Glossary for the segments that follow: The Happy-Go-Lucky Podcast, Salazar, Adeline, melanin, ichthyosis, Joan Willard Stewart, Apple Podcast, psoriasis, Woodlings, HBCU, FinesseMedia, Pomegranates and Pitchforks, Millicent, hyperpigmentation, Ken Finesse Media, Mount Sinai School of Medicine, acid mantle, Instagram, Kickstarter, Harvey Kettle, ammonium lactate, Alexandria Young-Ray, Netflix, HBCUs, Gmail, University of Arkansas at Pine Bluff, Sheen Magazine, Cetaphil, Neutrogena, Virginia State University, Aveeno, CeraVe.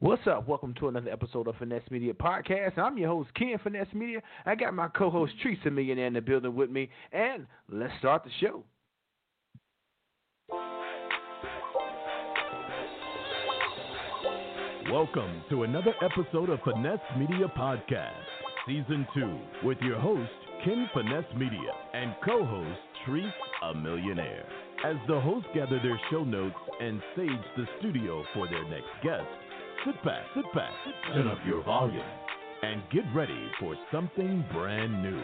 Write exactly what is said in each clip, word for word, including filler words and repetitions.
What's up? Welcome to another episode of Finesse Media Podcast. I'm your host, Ken Finesse Media. I got my co-host, Treats a Millionaire, in the building with me. And let's start the show. Welcome to another episode of Finesse Media Podcast, Season two, with your host, Ken Finesse Media, and co-host, Treats a Millionaire. As the hosts gather their show notes and stage the studio for their next guest, Sit back, sit back, turn up your volume, and get ready for something brand new.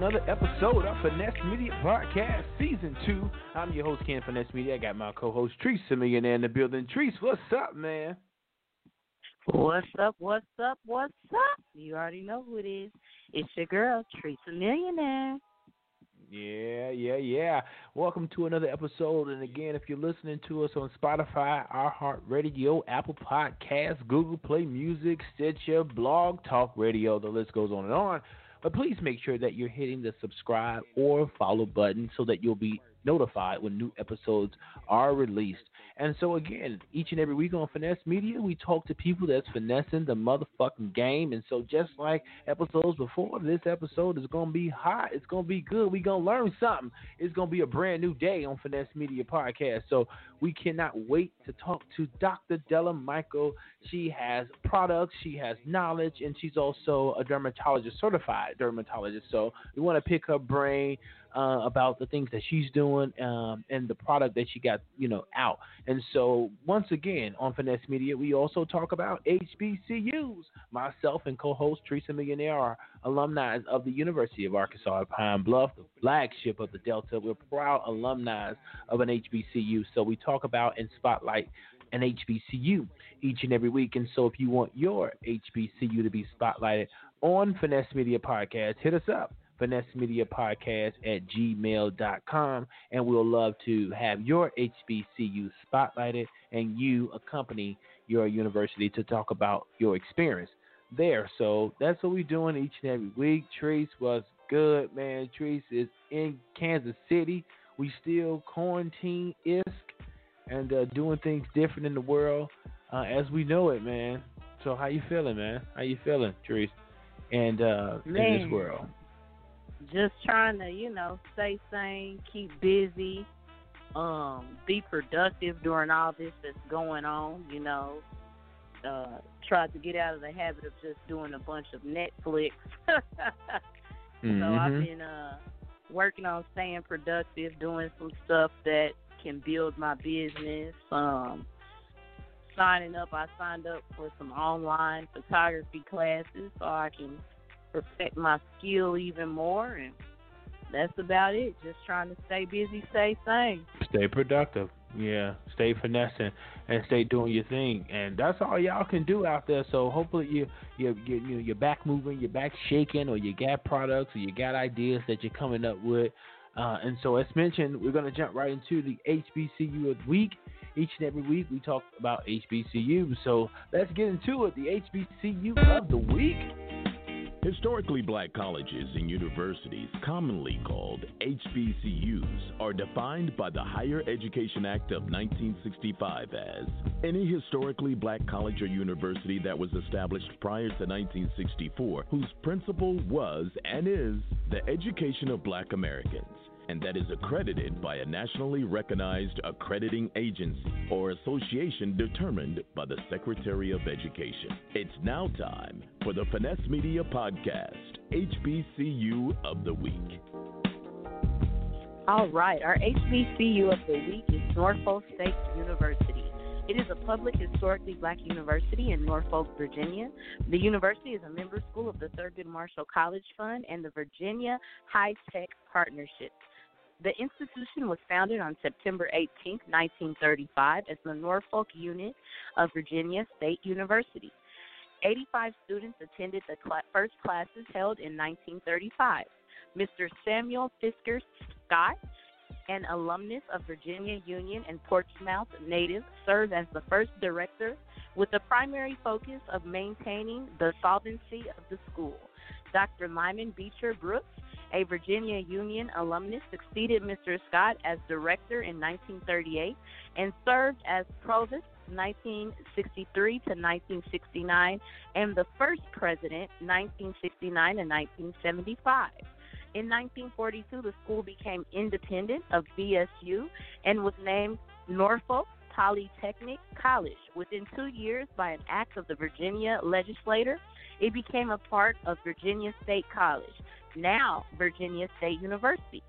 Another episode of Finesse Media Podcast, Season two. I'm your host, Ken Finesse Media. I got my co-host, Treats a Millionaire, in the building. Treats, what's up, man? What's up, what's up, what's up? You already know who it is. It's your girl, Treats a Millionaire. Yeah, yeah, yeah. Welcome to another episode. And again, if you're listening to us on Spotify, iHeartRadio, Apple Podcast, Google Play Music, Stitcher, Blog Talk Radio, the list goes on and on. But please make sure that you're hitting the subscribe or follow button so that you'll be notified when new episodes are released. And so, again, each and every week on Finesse Media, we talk to people that's finessing the motherfucking game. And so just like episodes before, this episode is going to be hot. It's going to be good. We're going to learn something. It's going to be a brand new day on Finesse Media Podcast. So we cannot wait to talk to Doctor Dele Michael. She has products. She has knowledge. And she's also a dermatologist, certified dermatologist. So we want to pick her brain Uh, about the things that she's doing um, and the product that she got, you know, out. And so once again on Finesse Media, we also talk about H B C Us. Myself and co-host Teresa Millionaire are alumni of the University of Arkansas at Pine Bluff, the flagship of the Delta. We're proud alumni of an H B C U. So we talk about and spotlight an H B C U each and every week. And so if you want your H B C U to be spotlighted on Finesse Media Podcast, hit us up. Finesse Media Podcast at gmail dot com, and we'll love to have your H B C U spotlighted and you accompany your university to talk about your experience there. So that's what we're doing each and every week. Trees was good, man. Trees is in Kansas City. We still quarantine-isk and uh, doing things different in the world uh, as we know it, man. So how you feeling, man? How you feeling, Trees, and uh, in this world? Just trying to, you know, stay sane, keep busy, um, be productive during all this that's going on, you know. Uh, try to get out of the habit of just doing a bunch of Netflix. mm-hmm. So I've been uh, working on staying productive, doing some stuff that can build my business. Um, signing up, I signed up for some online photography classes so I can perfect my skill even more, and that's about it. Just trying to stay busy, stay sane, stay productive. Yeah, stay finessing and stay doing your thing, and that's all y'all can do out there. So hopefully you you you know your back moving, your back shaking, or you got products, or you got ideas that you're coming up with. Uh, and so, as mentioned, we're going to jump right into the H B C U of the week. Each and every week we talk about H B C U. So let's get into it. The H B C U of the week. Historically black colleges and universities, commonly called H B C Us, are defined by the Higher Education Act of nineteen sixty-five as any historically black college or university that was established prior to nineteen sixty-four whose principal was and is the education of black Americans, and that is accredited by a nationally recognized accrediting agency or association determined by the Secretary of Education. It's now time for the Finesse Media Podcast, H B C U of the Week. All right, our H B C U of the Week is Norfolk State University. It is a public, historically black university in Norfolk, Virginia. The university is a member school of the Thurgood Marshall College Fund and the Virginia High-Tech Partnership. The institution was founded on September eighteenth, nineteen thirty-five, as the Norfolk Unit of Virginia State University. eighty-five students attended the cl- first classes held in nineteen thirty-five. Mister Samuel Fisker Scott, an alumnus of Virginia Union and Portsmouth native, served as the first director with the primary focus of maintaining the solvency of the school. Doctor Lyman Beecher Brooks, a Virginia Union alumnus, succeeded Mister Scott as director in nineteen thirty-eight and served as provost nineteen sixty-three to nineteen sixty-nine and the first president nineteen sixty-nine to nineteen seventy-five. In nineteen forty-two, the school became independent of V S U and was named Norfolk Polytechnic College. Within two years, by an act of the Virginia legislature, it became a part of Virginia State College, now Virginia State University.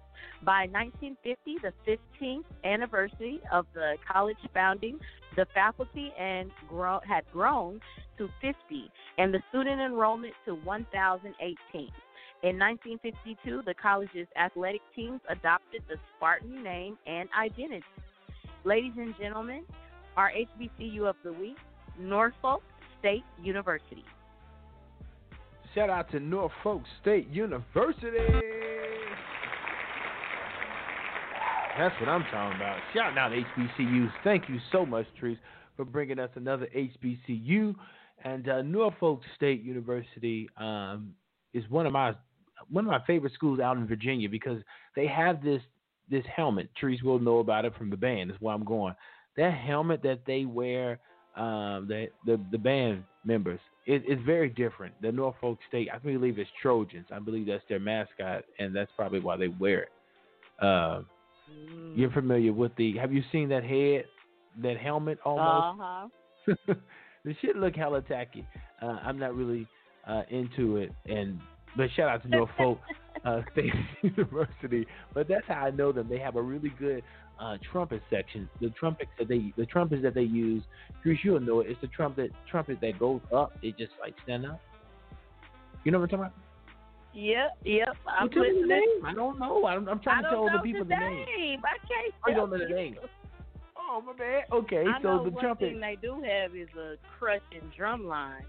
By nineteen fifty, the fifteenth anniversary of the college founding, the faculty and grow, had grown to fifty and the student enrollment to one thousand eighteen. In nineteen fifty-two, the college's athletic teams adopted the Spartan name and identity. Ladies and gentlemen, our H B C U of the week, Norfolk State University. Shout out to Norfolk State University. That's what I'm talking about. Shout out to H B C Us. Thank you so much, Trees, for bringing us another H B C U. And uh, Norfolk State University um, is one of my one of my favorite schools out in Virginia because they have this this helmet. Trees will know about it from the band. That's why I'm going. That helmet that they wear, um, the, the the band members. It, it's very different. The Norfolk State, I believe it's Trojans. I believe that's their mascot, and that's probably why they wear it. Uh, mm. You're familiar with the, have you seen that head, that helmet almost? Uh-huh. The shit look hella tacky. Uh, I'm not really uh, into it, and but shout out to Norfolk uh, State University. But that's how I know them. They have a really good uh, trumpet section. The trumpets that they the trumpets that they use, Chris, you'll know it. It's the trumpet trumpet that goes up. It just like stand up. You know what I'm talking about? Yep, yep. I'm listening. Name? I don't know. I'm, I'm trying I to tell the people the name. name. I can't. I don't know the name. Oh my bad. Okay, I so know the one trumpet thing they do have is a crushing drum line.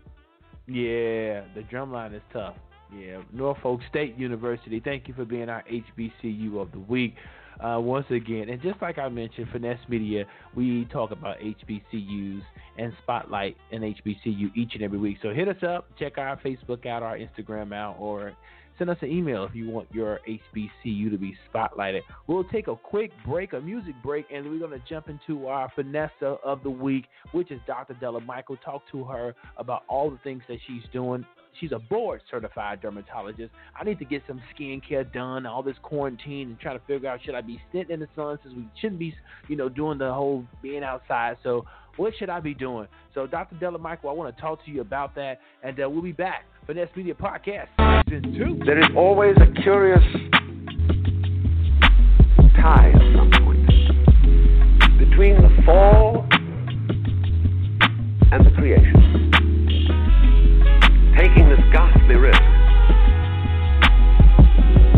Yeah, the drum line is tough. Yeah, Norfolk State University, thank you for being our H B C U of the week uh, once again. And just like I mentioned, Finesse Media, we talk about H B C Us and spotlight an H B C U each and every week. So hit us up, check our Facebook out, our Instagram out, or send us an email if you want your H B C U to be spotlighted. We'll take a quick break, a music break, and we're going to jump into our Finesse of the week, which is Doctor Dele Michael. Talk to her about all the things that she's doing. She's a board-certified dermatologist. I need to get some skincare done, all this quarantine, and try to figure out, should I be sitting in the sun since we shouldn't be, you know, doing the whole being outside. So what should I be doing? So, Doctor Dele Michael, I want to talk to you about that, and uh, we'll be back. Finesse Media Podcast, Season two. There is always a curious tie at some point between the fall and the creation. Taking this ghastly risk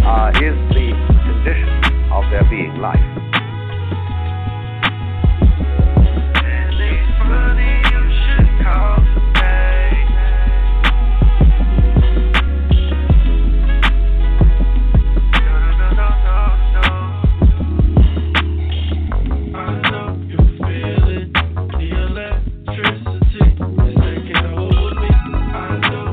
uh, is the condition of there being life. And it's funny you should call today. I know you feel it, the electricity is taking hold of me. I know.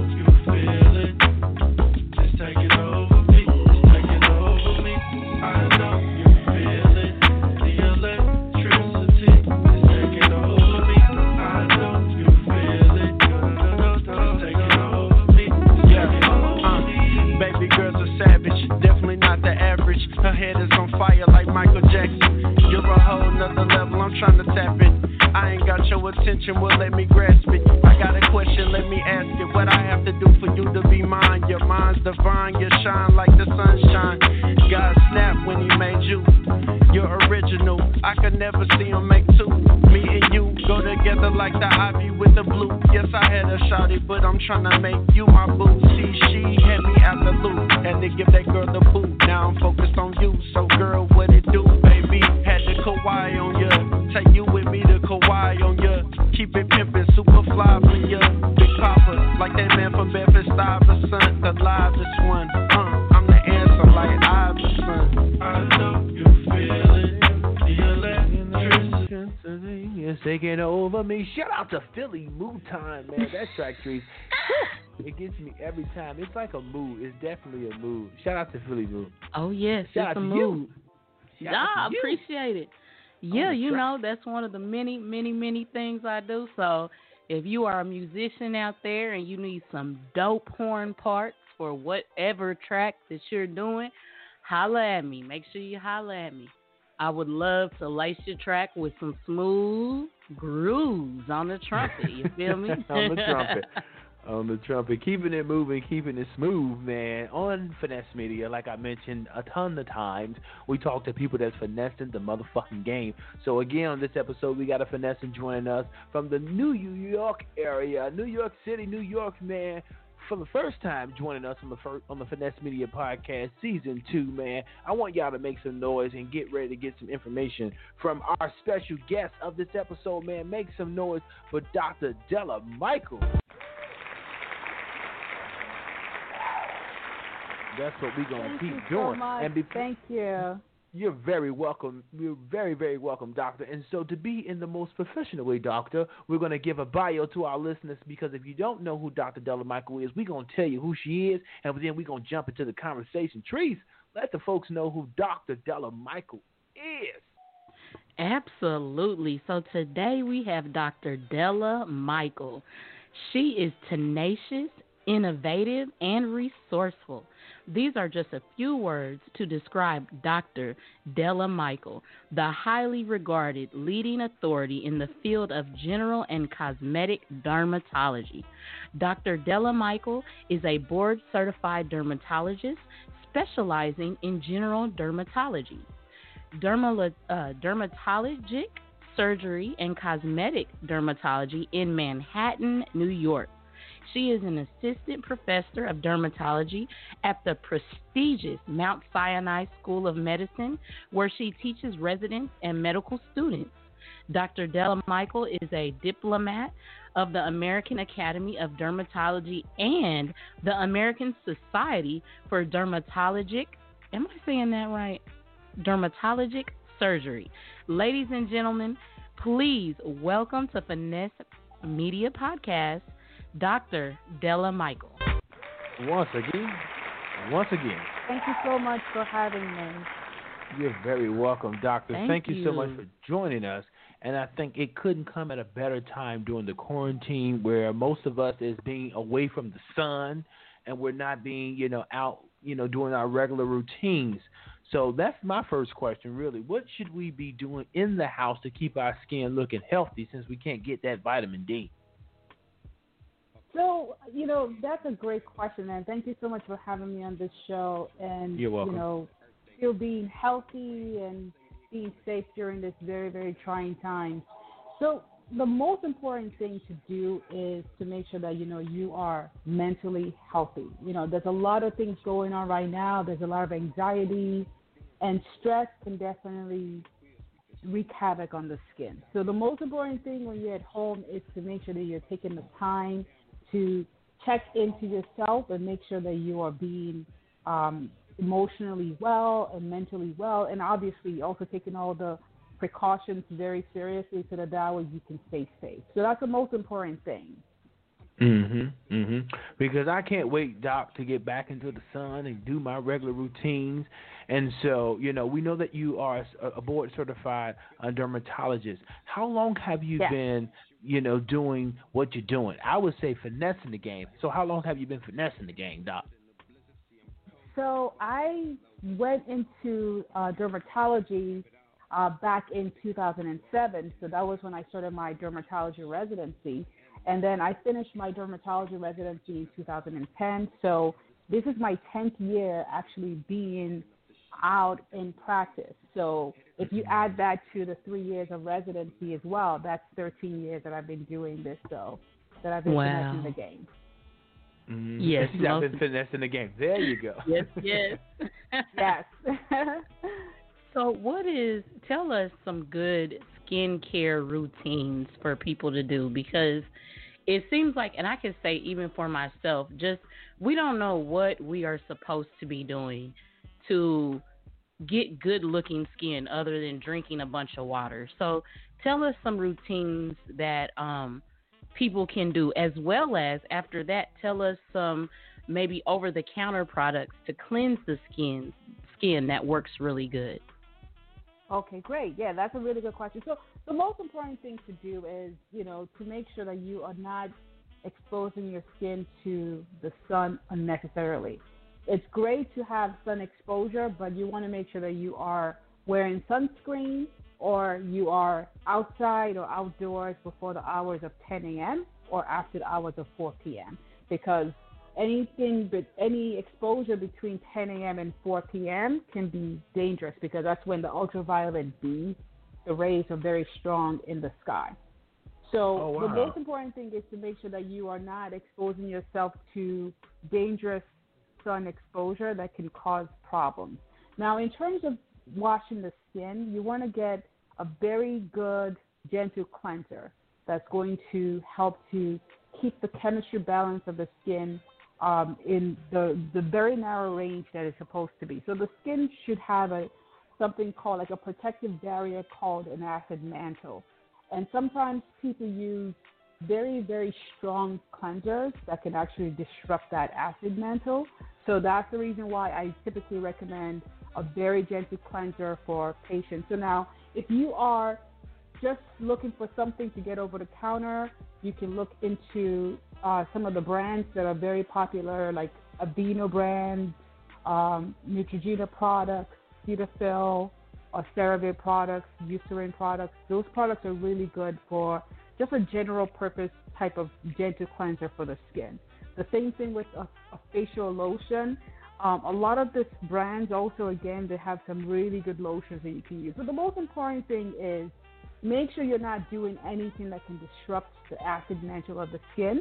Her head is on fire like Michael Jackson. You're a whole nother level, I'm trying to tap it. I ain't got your attention, well let me grasp it. I got a question, let me ask it. What I have to do for you to be mine? Your mind's divine, you shine like the sunshine. God snapped when he made you. You're original, I could never see him make two. Me and you go together like the ivy with the blue. Yes, I had a shawty, but I'm trying to make you my boo. See, she had me out the loop, had to give that girl the boot. Now I'm focused on you, so girl, what it do, baby? Had the kawaii on ya, take you with me to Kauai on ya. Keep it pimpin', super fly for ya, big papa. from Bedford Stuyvesant, the largest one. Uh, I'm the answer like Iverson. I know you feel it, the electricity. It's taking over me. Shout out to Philly Mood Time, man. That track treats. It gets me every time. It's like a mood. It's definitely a mood. Shout out to Philly Mood. Oh yes, shout it's out a to mood. You. Shout nah, out to you. Appreciate it. Yeah, you know, that's one of the many, many, many things I do. So if you are a musician out there and you need some dope horn parts for whatever track that you're doing, holla at me. Make sure you holla at me. I would love to lace your track with some smooth grooves on the trumpet. You feel me? On the trumpet. On the trumpet. Keeping it moving, keeping it smooth, man. On Finesse Media, like I mentioned a ton of times, we talk to people that's finessing the motherfucking game. So again, on this episode, we got a finesse joining us from the New York area, New York City, New York, man. For the first time joining us on the first, on the Finesse Media Podcast Season two, man. I want y'all to make some noise and get ready to get some information from our special guest of this episode, man. Make some noise for Doctor Dele Michael. That's what we're going to keep you doing. So and be- Thank you. You're very welcome. You're very, very welcome, Doctor. And so to be in the most professional way, Doctor, we're going to give a bio to our listeners, because if you don't know who Doctor Dele Michael is, we're going to tell you who she is, and then we're going to jump into the conversation. Trees, let the folks know who Doctor Dele Michael is. Absolutely. So today we have Doctor Dele Michael. She is tenacious, innovative, and resourceful. These are just a few words to describe Doctor Dele Michael, the highly regarded leading authority in the field of general and cosmetic dermatology. Doctor Dele Michael is a board-certified dermatologist specializing in general dermatology, dermal- uh, dermatologic surgery, and cosmetic dermatology in Manhattan, New York. She is an assistant professor of dermatology at the prestigious Mount Sinai School of Medicine, where she teaches residents and medical students. Doctor Dele Michael is a diplomat of the American Academy of Dermatology and the American Society for Dermatologic, am I saying that right? Dermatologic Surgery. Ladies and gentlemen, please welcome to Finesse Media Podcast, Doctor Dele Michael. Once again, once again. Thank you so much for having me. You're very welcome, Doctor. Thank, Thank you. you so much for joining us. And I think it couldn't come at a better time during the quarantine, where most of us is being away from the sun, and we're not being, you know, out, you know, doing our regular routines. So that's my first question, really. What should we be doing in the house to keep our skin looking healthy, since we can't get that vitamin D? So, you know, that's a great question, and thank you so much for having me on this show. And, You're welcome. you know, still being healthy and being safe during this very, very trying time. So the most important thing to do is to make sure that, you know, you are mentally healthy. You know, there's a lot of things going on right now. There's a lot of anxiety, and stress can definitely wreak havoc on the skin. So the most important thing when you're at home is to make sure that you're taking the time to check into yourself and make sure that you are being um, emotionally well and mentally well, and obviously also taking all the precautions very seriously so that that way you can stay safe. So that's the most important thing. Mm-hmm, mm-hmm. Because I can't wait, Doc, to get back into the sun and do my regular routines. And so, you know, we know that you are a board-certified dermatologist. How long have you yes. been, you know, doing what you're doing? I would say finessing the game. So how long have you been finessing the game, Doc? So I went into uh, dermatology uh, back in two thousand seven. So that was when I started my dermatology residency. And then I finished my dermatology residency in two thousand ten. So this is my tenth year actually being out in practice. So if you add that to the three years of residency as well, that's thirteen years that I've been doing this, so that I've been wow. finessing the game. Mm-hmm. Yes. I've been finessing the game. There you go. Yes, yes. yes. So what is, tell us some good skincare routines for people to do, because it seems like, and I can say even for myself, just we don't know what we are supposed to be doing to get good looking skin other than drinking a bunch of water. So tell us some routines that um, people can do, as well as after that, tell us some maybe over the counter products to cleanse the skin skin that works really good. Okay, great. Yeah, that's a really good question. So the most important thing to do is, you know, to make sure that you are not exposing your skin to the sun unnecessarily. It's great to have sun exposure, but you want to make sure that you are wearing sunscreen or you are outside or outdoors before the hours of ten a.m. or after the hours of four p.m. because anything but any exposure between ten a.m. and four p.m. can be dangerous because that's when the ultraviolet B, the rays are very strong in the sky. So oh, wow. the most important thing is to make sure that you are not exposing yourself to dangerous sun exposure that can cause problems. Now, in terms of washing the skin, you want to get a very good, gentle cleanser that's going to help to keep the chemistry balance of the skin Um, in the, the very narrow range that it's supposed to be. So the skin should have a something called like a protective barrier called an acid mantle. And sometimes people use very, very strong cleansers that can actually disrupt that acid mantle. So that's the reason why I typically recommend a very gentle cleanser for patients. So now if you are just looking for something to get over the counter, you can look into Uh, some of the brands that are very popular, like Aveeno brands, um, Neutrogena products, Cetaphil, or CeraVe products, Eucerin products. Those products are really good for just a general purpose type of gentle cleanser for the skin. The same thing with a, a facial lotion. Um, a lot of these brands also, again, they have some really good lotions that you can use. But the most important thing is make sure you're not doing anything that can disrupt the acid mantle of the skin.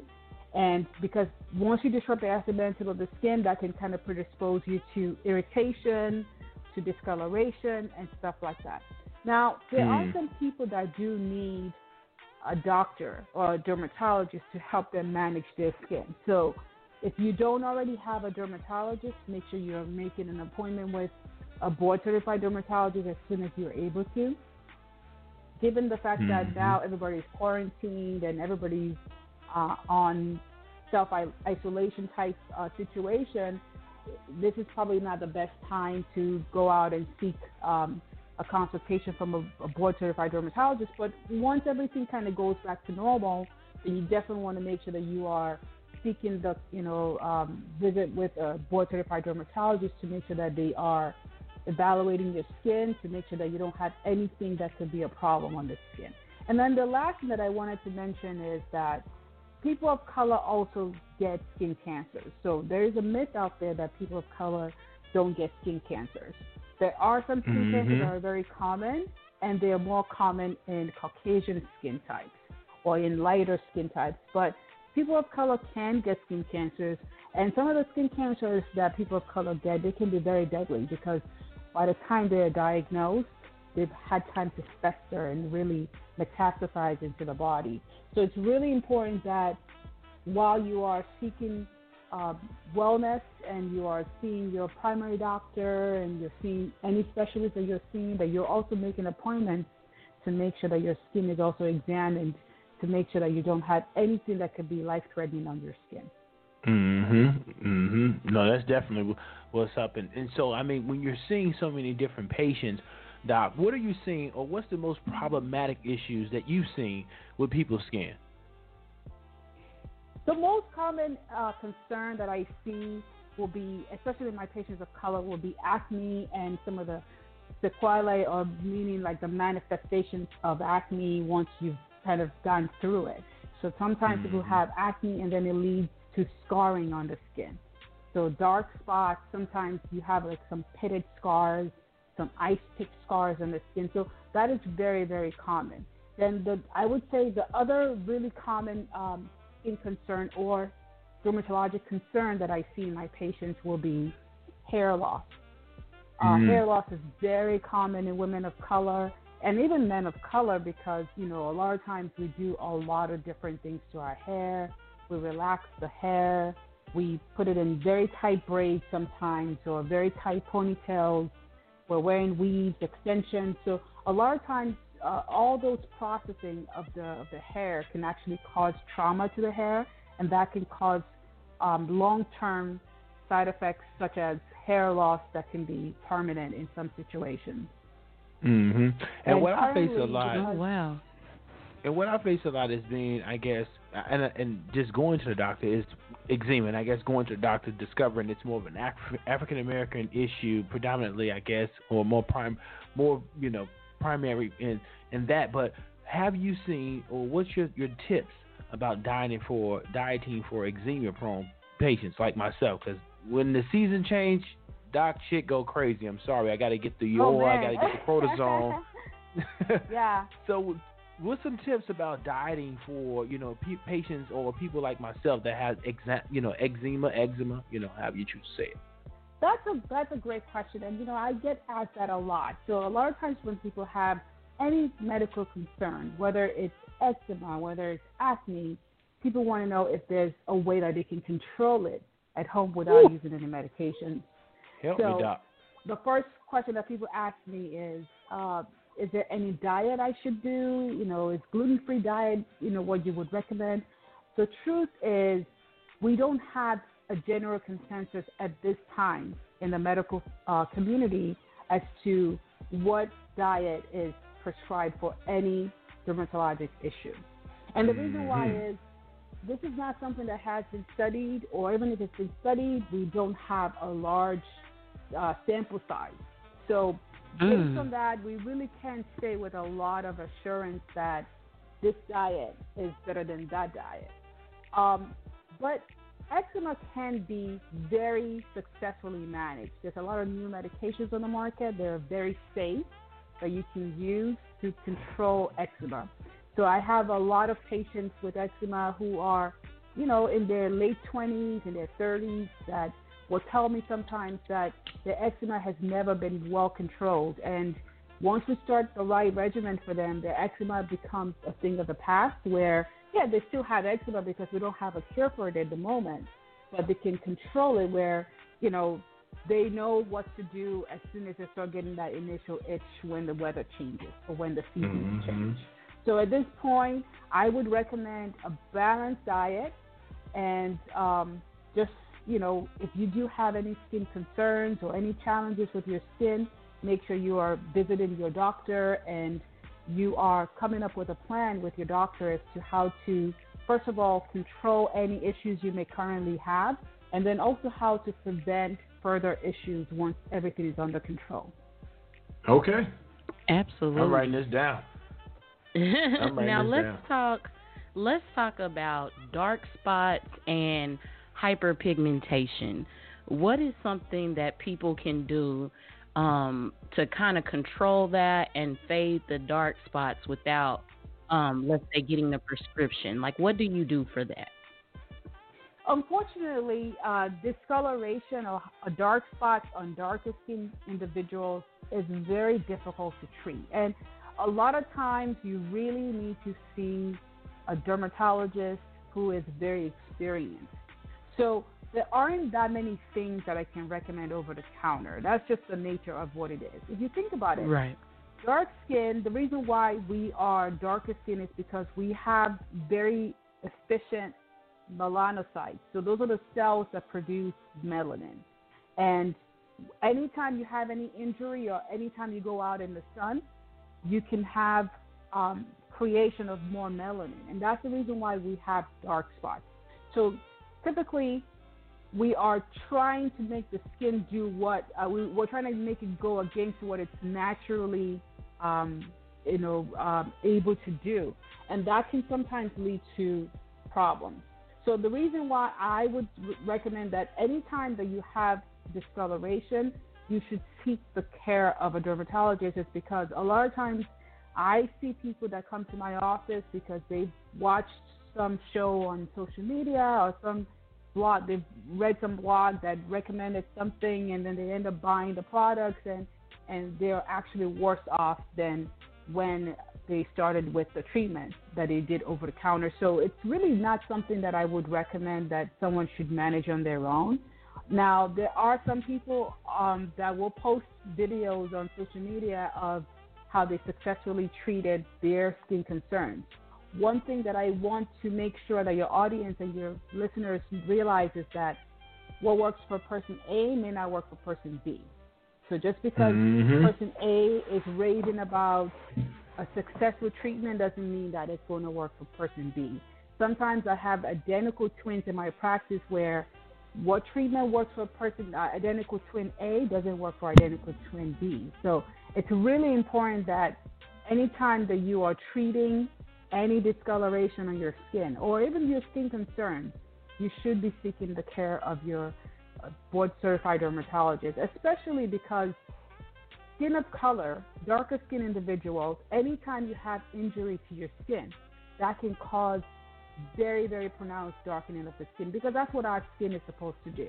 And because once you disrupt the acid mantle of the skin, that can kind of predispose you to irritation, to discoloration, and stuff like that. Now, there mm. are some people that do need a doctor or a dermatologist to help them manage their skin. So if you don't already have a dermatologist, make sure you're making an appointment with a board-certified dermatologist as soon as you're able to. Given the fact mm. that now everybody's quarantined and everybody's Uh, on self-isolation type uh, situation, this is probably not the best time to go out and seek um, a consultation from a, a board-certified dermatologist. But once everything kind of goes back to normal, then you definitely want to make sure that you are seeking the, you know, um, visit with a board-certified dermatologist to make sure that they are evaluating your skin to make sure that you don't have anything that could be a problem on the skin. And then the last thing that I wanted to mention is that people of color also get skin cancers. So there is a myth out there that people of color don't get skin cancers. There are some skin mm-hmm. cancers that are very common, and they are more common in Caucasian skin types or in lighter skin types. But people of color can get skin cancers, and some of the skin cancers that people of color get, they can be very deadly because by the time they are diagnosed, they've had time to fester and really metastasize into the body. So it's really important that while you are seeking uh, wellness and you are seeing your primary doctor and you're seeing any specialist that you're seeing, that you're also making appointments to make sure that your skin is also examined to make sure that you don't have anything that could be life-threatening on your skin. Mm-hmm, mm-hmm. No, that's definitely what's up. And, and so, I mean, when you're seeing so many different patients, Doc, what are you seeing, or what's the most problematic issues that you've seen with people's skin? The most common uh, concern that I see will be, especially with my patients of color, will be acne and some of the sequelae, or meaning like the manifestations of acne once you've kind of gone through it. So sometimes mm-hmm. people have acne and then it leads to scarring on the skin. So dark spots, sometimes you have like some pitted scars, some ice pick scars on the skin. So that is very, very common. Then the, I would say the other really common um, skin concern or dermatologic concern that I see in my patients will be hair loss. Uh, mm-hmm. Hair loss is very common in women of color. and even men of color, because, you know, a lot of times we do a lot of different things to our hair. We relax the hair. We put it in very tight braids sometimes, or very tight ponytails. We're wearing weaves, extensions. So a lot of times uh, all those processing of the, of the hair can actually cause trauma to the hair, and that can cause um, long-term side effects such as hair loss that can be permanent in some situations. Mm-hmm. And, and what I face a lot, oh, wow. and what I face a lot is being, I guess, and and just going to the doctor is eczema. And I guess going to the doctor, discovering it's more of an Af- African American issue, predominantly, I guess, or more prime, more you know, primary in in that. But have you seen, or what's your, your tips about dieting for dieting for eczema prone patients like myself? Because when the season changed, doc, shit go crazy. I'm sorry. I got to get the Euro. Oh, I got to get the cortisone. Yeah. So what's some tips about dieting for, you know, pe- patients or people like myself that has, exa- you know, eczema, eczema, you know, however you choose to say it? That's a, that's a great question. And, you know, I get asked that a lot. So a lot of times when people have any medical concern, whether it's eczema, whether it's acne, people want to know if there's a way that they can control it at home without Ooh. using any medication. Help so me, Doc. The first question that people ask me is, uh, is there any diet I should do? You know, is gluten-free diet, you know, what you would recommend? The truth is we don't have a general consensus at this time in the medical uh, community as to what diet is prescribed for any dermatologic issue. And the mm-hmm. reason why is, this is not something that has been studied, or even if it's been studied, we don't have a large uh, sample size. So based mm. on that, we really can't say with a lot of assurance that this diet is better than that diet. Um, but eczema can be very successfully managed. There's a lot of new medications on the market. They're very safe that you can use to control eczema. So I have a lot of patients with eczema who are, you know, in their late twenties, in their thirties, that will tell me sometimes that their eczema has never been well controlled. And once we start the right regimen for them, their eczema becomes a thing of the past where, yeah, they still have eczema because we don't have a cure for it at the moment, but they can control it where, you know, they know what to do as soon as they start getting that initial itch when the weather changes or when the seasons mm-hmm. change. So at this point, I would recommend a balanced diet, and um, just, you know, if you do have any skin concerns or any challenges with your skin, make sure you are visiting your doctor and you are coming up with a plan with your doctor as to how to, first of all, control any issues you may currently have, and then also how to prevent further issues once everything is under control. Okay. Absolutely. I'm writing this down. Now let's down. talk let's talk about dark spots and hyperpigmentation. What is something that people can do um, to kind of control that and fade the dark spots without, um, let's say, getting the prescription? Like, what do you do for that? Unfortunately, uh, discoloration or dark spots on darker skin individuals is very difficult to treat. And a lot of times you really need to see a dermatologist who is very experienced. So there aren't that many things that I can recommend over the counter. That's just the nature of what it is. If you think about it, right. Dark skin, the reason why we are darker skin is because we have very efficient melanocytes. So those are the cells that produce melanin. And anytime you have any injury or anytime you go out in the sun, you can have um, creation of more melanin. And that's the reason why we have dark spots. So typically, we are trying to make the skin do what, uh, we, we're trying to make it go against what it's naturally, um, you know, um, able to do. And that can sometimes lead to problems. So the reason why I would recommend that anytime that you have discoloration, you should seek the care of a dermatologist, is because a lot of times I see people that come to my office because they've watched some show on social media or some blog, they've read some blog that recommended something, and then they end up buying the products, and, and they're actually worse off than when they started with the treatment that they did over the counter. So it's really not something that I would recommend that someone should manage on their own. Now, there are some people um, that will post videos on social media of how they successfully treated their skin concerns. One thing that I want to make sure that your audience and your listeners realize is that what works for person A may not work for person B. So just because mm-hmm. person A is raving about a successful treatment doesn't mean that it's going to work for person B. Sometimes I have identical twins in my practice where what treatment works for person uh, identical twin A doesn't work for identical twin B. So it's really important that anytime that you are treating any discoloration on your skin or even your skin concerns, you should be seeking the care of your board-certified dermatologist, especially because skin of color, darker skin individuals, anytime you have injury to your skin, that can cause very, very pronounced darkening of the skin because that's what our skin is supposed to do.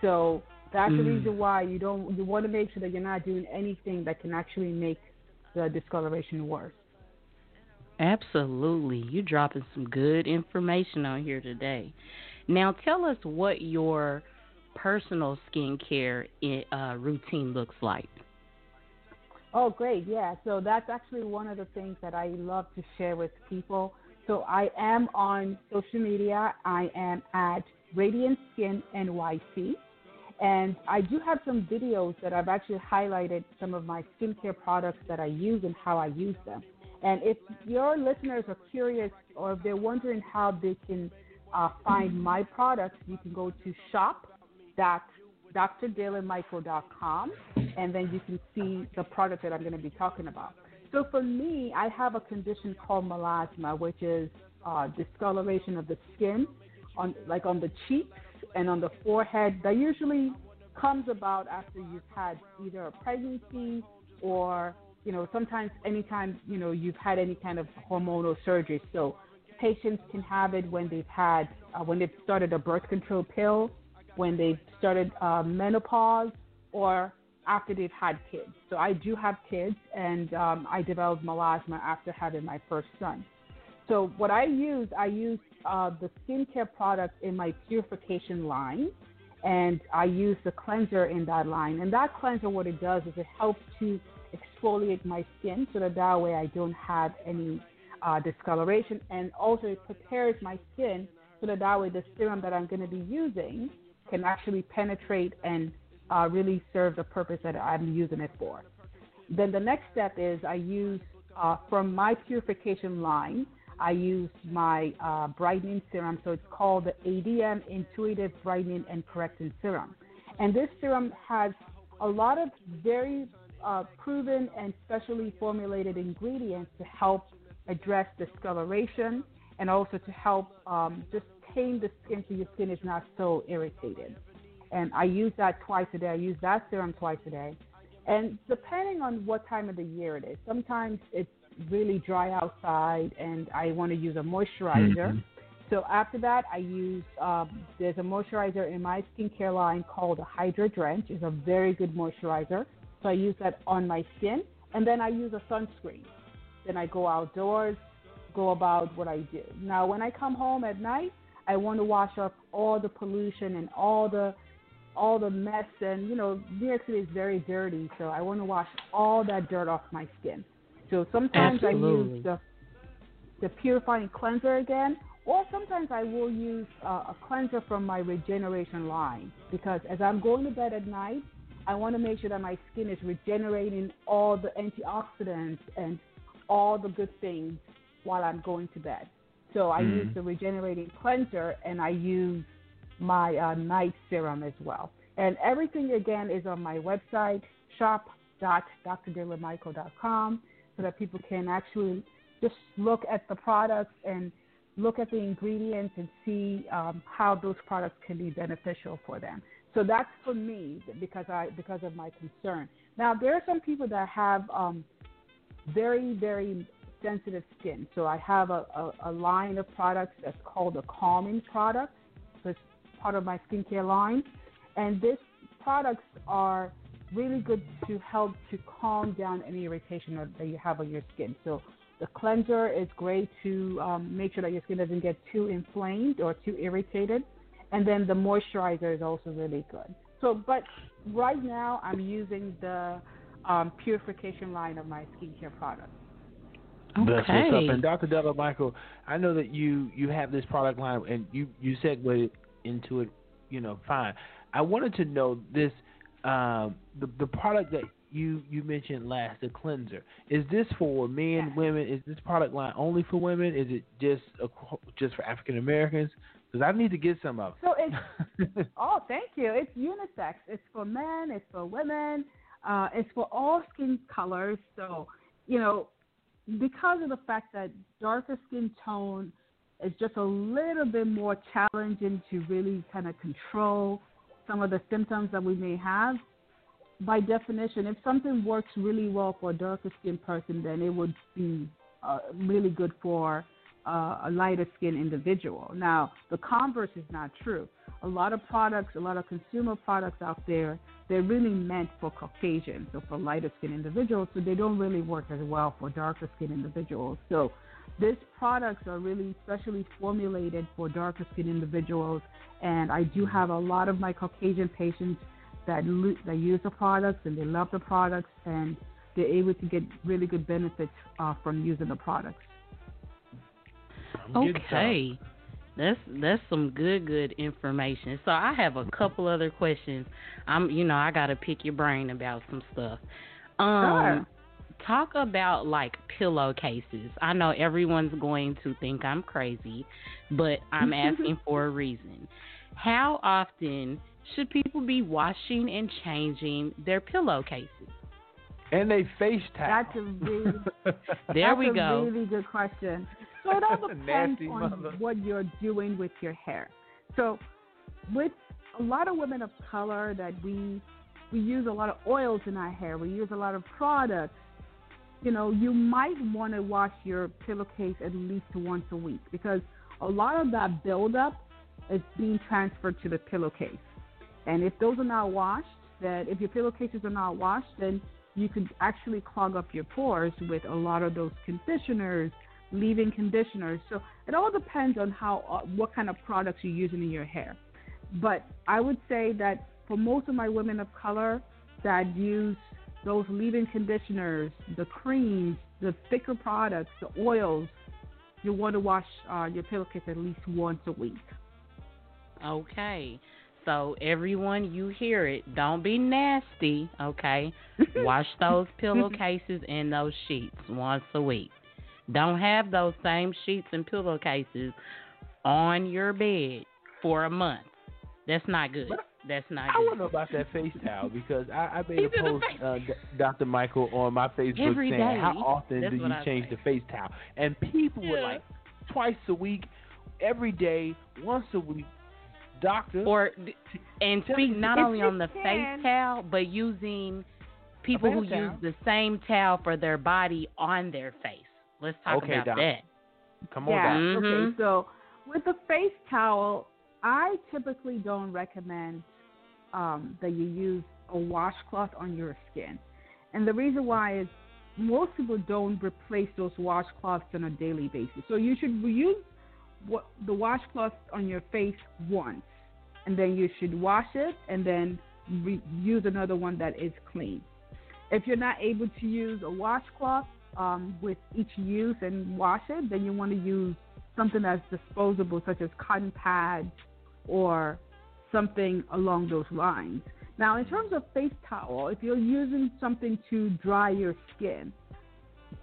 So that's mm. the reason why you don't you want to make sure that you're not doing anything that can actually make the discoloration worse. Absolutely. You're dropping some good information on here today. Now tell us what your personal skincare uh, routine looks like. Oh, great. Yeah. So that's actually one of the things that I love to share with people. So I am on social media. I am at Radiant Skin N Y C. And I do have some videos that I've actually highlighted some of my skincare products that I use and how I use them. And if your listeners are curious or if they're wondering how they can uh, find my products, you can go to shop dot d r dele michael dot com, and then you can see the product that I'm going to be talking about. So for me, I have a condition called melasma, which is uh, discoloration of the skin, on like on the cheeks and on the forehead. That usually comes about after you've had either a pregnancy or, you know, sometimes anytime, you know, you've had any kind of hormonal surgery. So patients can have it when they've had, uh, when they've started a birth control pill, when they've started uh, menopause, or after they've had kids. So I do have kids, and um, I developed melasma after having my first son. So what I use, I use uh, the skincare products in my purification line, and I use the cleanser in that line. And that cleanser, what it does is it helps to exfoliate my skin so that that way I don't have any uh, discoloration, and also it prepares my skin so that that way the serum that I'm going to be using can actually penetrate and uh, really serve the purpose that I'm using it for. Then the next step is I use uh, from my purification line, I use my uh, brightening serum. So it's called the A D M Intuitive Brightening and Correcting Serum. And this serum has a lot of very Uh, proven and specially formulated ingredients to help address discoloration and also to help um, just tame the skin so your skin is not so irritated. And I use that twice a day. I use that serum twice a day. And depending on what time of the year it is, sometimes it's really dry outside and I want to use a moisturizer. Mm-hmm. So after that, I use, um, there's a moisturizer in my skincare line called the Hydro Drench. It's a very good moisturizer. So I use that on my skin, and then I use a sunscreen. Then I go outdoors, go about what I do. Now, when I come home at night, I want to wash up all the pollution and all the all the mess. And, you know, New York City is very dirty, so I want to wash all that dirt off my skin. So sometimes Absolutely. I use the, the purifying cleanser again, or sometimes I will use uh, a cleanser from my regeneration line because as I'm going to bed at night, I want to make sure that my skin is regenerating all the antioxidants and all the good things while I'm going to bed. So I mm. use the regenerating cleanser, and I use my uh, night serum as well. And everything, again, is on my website, shop dot d r dele michael dot com, so that people can actually just look at the products and look at the ingredients and see um, how those products can be beneficial for them. So that's for me because I because of my concern. Now, there are some people that have um, very, very sensitive skin. So I have a, a, a line of products that's called a calming product. So it's part of my skincare line. And these products are really good to help to calm down any irritation or, that you have on your skin. So the cleanser is great to um, make sure that your skin doesn't get too inflamed or too irritated. And then the moisturizer is also really good. So, but right now I'm using the um, purification line of my skincare products. Okay. That's what's up. And Doctor Dele Michael, I know that you, you have this product line, and you, you segued into it, you know, fine. I wanted to know this, uh, the the product that you, you mentioned last, the cleanser. Is this for men, women? Is this product line only for women? Is it just a, just for African Americans? Because I need to get some of it. So it's oh, thank you. It's unisex. It's for men. It's for women. Uh, it's for all skin colors. So, you know, because of the fact that darker skin tone is just a little bit more challenging to really kind of control some of the symptoms that we may have. By definition, if something works really well for a darker skin person, then it would be uh, really good for uh, a lighter skin individual. Now, the converse is not true. A lot of products, a lot of consumer products out there, they're really meant for Caucasians, so for lighter skin individuals, so they don't really work as well for darker skin individuals. So these products are really specially formulated for darker skin individuals, and I do have a lot of my Caucasian patients that, lo- that use the products, and they love the products, and they're able to get really good benefits uh, from using the products. Okay. That's that's some good, good information. So I have a couple other questions. I'm, you know, I got to pick your brain about some stuff. Um, sure. Talk about, like, pillowcases. I know everyone's going to think I'm crazy, but I'm asking for a reason. How often should people be washing and changing their pillowcases? And they face towel. That's a really, there that's we a go. really good question. So it all depends on mother. what you're doing with your hair. So with a lot of women of color that we we use a lot of oils in our hair, we use a lot of products, you know, you might want to wash your pillowcase at least once a week because a lot of that buildup is being transferred to the pillowcase. And if those are not washed, that if your pillowcases are not washed, then you could actually clog up your pores with a lot of those conditioners, leave-in conditioners. So it all depends on how what kind of products you're using in your hair. But I would say that for most of my women of color that use those leave-in conditioners, the creams, the thicker products, the oils, you want to wash uh, your pillowcase at least once a week. Okay. So everyone, you hear it. Don't be nasty, okay? Wash those pillowcases and those sheets once a week. Don't have those same sheets and pillowcases on your bed for a month. That's not good. That's not I good. I want to know about that face towel because I, I made He's a post, uh, Doctor Michael, on my Facebook Every saying, day. how often That's do you I change say. the face towel? And people yeah. were like, twice a week, every day, once a week. Doctor. Or and speak not only on the can. face towel, but using people who towel. use the same towel for their body on their face. Let's talk okay, about doc. that. Come on, yeah. Doc. Mm-hmm. Okay, so with the face towel, I typically don't recommend um, that you use a washcloth on your skin, and the reason why is most people don't replace those washcloths on a daily basis. So you should use what, the washcloth on your face once. And then you should wash it and then re- use another one that is clean. If you're not able to use a washcloth um, with each use and wash it, then you want to use something that's disposable, such as cotton pads or something along those lines. Now, in terms of face towel, if you're using something to dry your skin,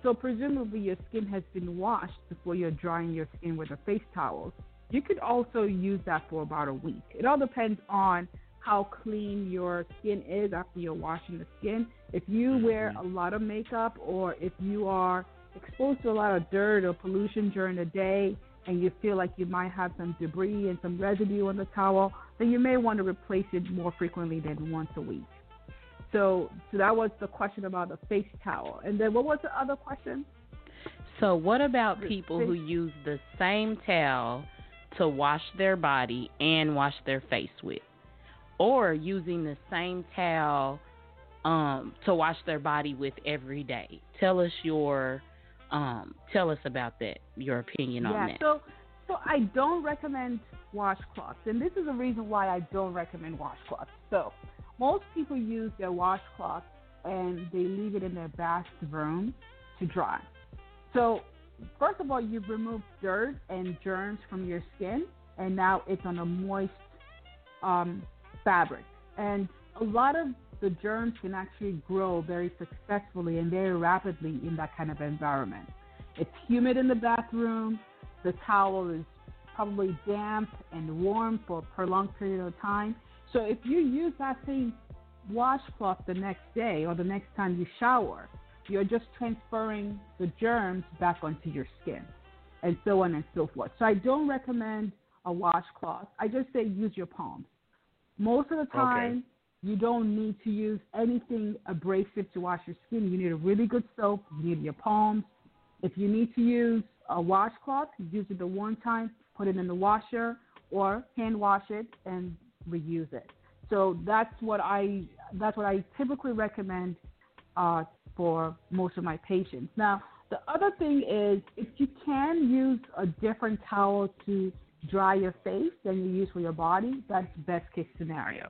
so presumably your skin has been washed before you're drying your skin with a face towel. You could also use that for about a week. It all depends on how clean your skin is after you're washing the skin. If you wear a lot of makeup or if you are exposed to a lot of dirt or pollution during the day and you feel like you might have some debris and some residue on the towel, then you may want to replace it more frequently than once a week. So, so that was the question about the face towel. And then what was the other question? So what about people who use the same towel to wash their body and wash their face with, or using the same towel um, to wash their body with every day. Tell us your, um, tell us about that, your opinion yeah, on that. So, so I don't recommend washcloths, and this is the reason why I don't recommend washcloths. So most people use their washcloths and they leave it in their bathroom to dry. So first of all, you've removed dirt and germs from your skin, and now it's on a moist um, fabric. And a lot of the germs can actually grow very successfully and very rapidly in that kind of environment. It's humid in the bathroom. The towel is probably damp and warm for a prolonged period of time. So if you use that same washcloth the next day or the next time you shower, you're just transferring the germs back onto your skin, and so on and so forth. So I don't recommend a washcloth. I just say use your palms. Most of the time, okay. You don't need to use anything abrasive to wash your skin. You need a really good soap. You need your palms. If you need to use a washcloth, use it the one time, put it in the washer, or hand wash it and reuse it. So that's what I that's what I typically recommend uh, for most of my patients. Now, the other thing is, if you can use a different towel to dry your face than you use for your body, that's best case scenario.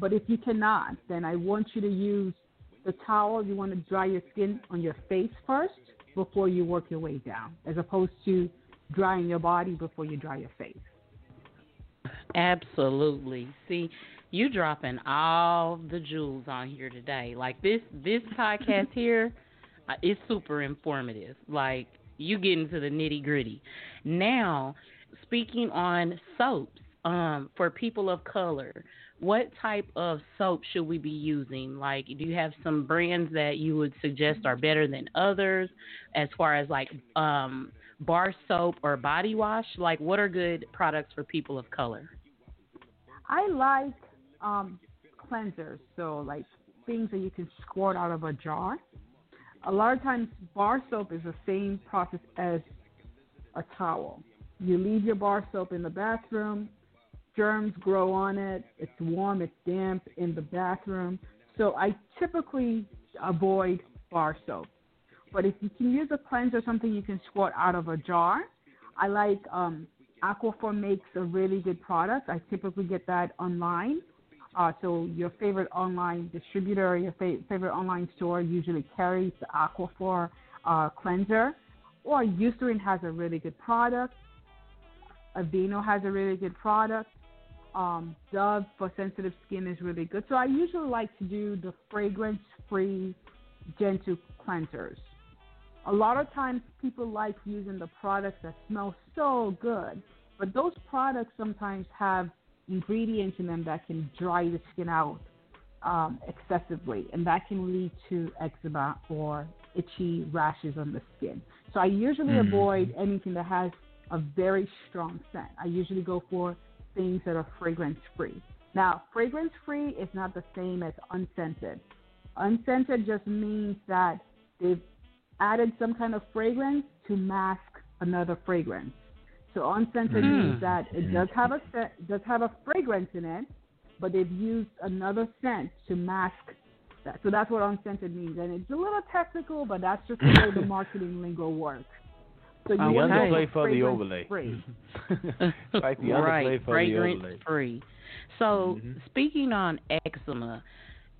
But if you cannot, then I want you to use the towel you want to dry your skin on your face first before you work your way down, as opposed to drying your body before you dry your face. Absolutely. See, you dropping all the jewels on here today. Like this, this podcast here uh, is super informative. Like you get into the nitty gritty. Now, speaking on soaps, um, for people of color, what type of soap should we be using? Like, do you have some brands that you would suggest are better than others as far as like um, bar soap or body wash? Like, what are good products for people of color? I like um, cleansers, so like things that you can squirt out of a jar. A lot of times bar soap is the same process as a towel. You leave your bar soap in the bathroom, germs grow on it, it's warm, it's damp in the bathroom. So I typically avoid bar soap. But if you can use a cleanser, something you can squirt out of a jar, I like um, Aquaphor makes a really good product. I typically get that online. Uh, so your favorite online distributor, your fa- favorite online store usually carries the Aquaphor uh, cleanser. Or Eucerin has a really good product. Aveeno has a really good product. Um, Dove for sensitive skin is really good. So I usually like to do the fragrance-free gentle cleansers. A lot of times people like using the products that smell so good, but those products sometimes have ingredients in them that can dry the skin out um, excessively, and that can lead to eczema or itchy rashes on the skin. So I usually mm. avoid anything that has a very strong scent. I usually go for things that are fragrance-free. Now, fragrance-free is not the same as unscented. Unscented just means that they've added some kind of fragrance to mask another fragrance. So unscented mm. means that it does have a does have a fragrance in it, but they've used another scent to mask that. So that's what unscented means. And it's a little technical, but that's just the way the marketing lingo works. So you want to play for the overlay. Free. Like the right, fragrance free. So mm-hmm. speaking on eczema,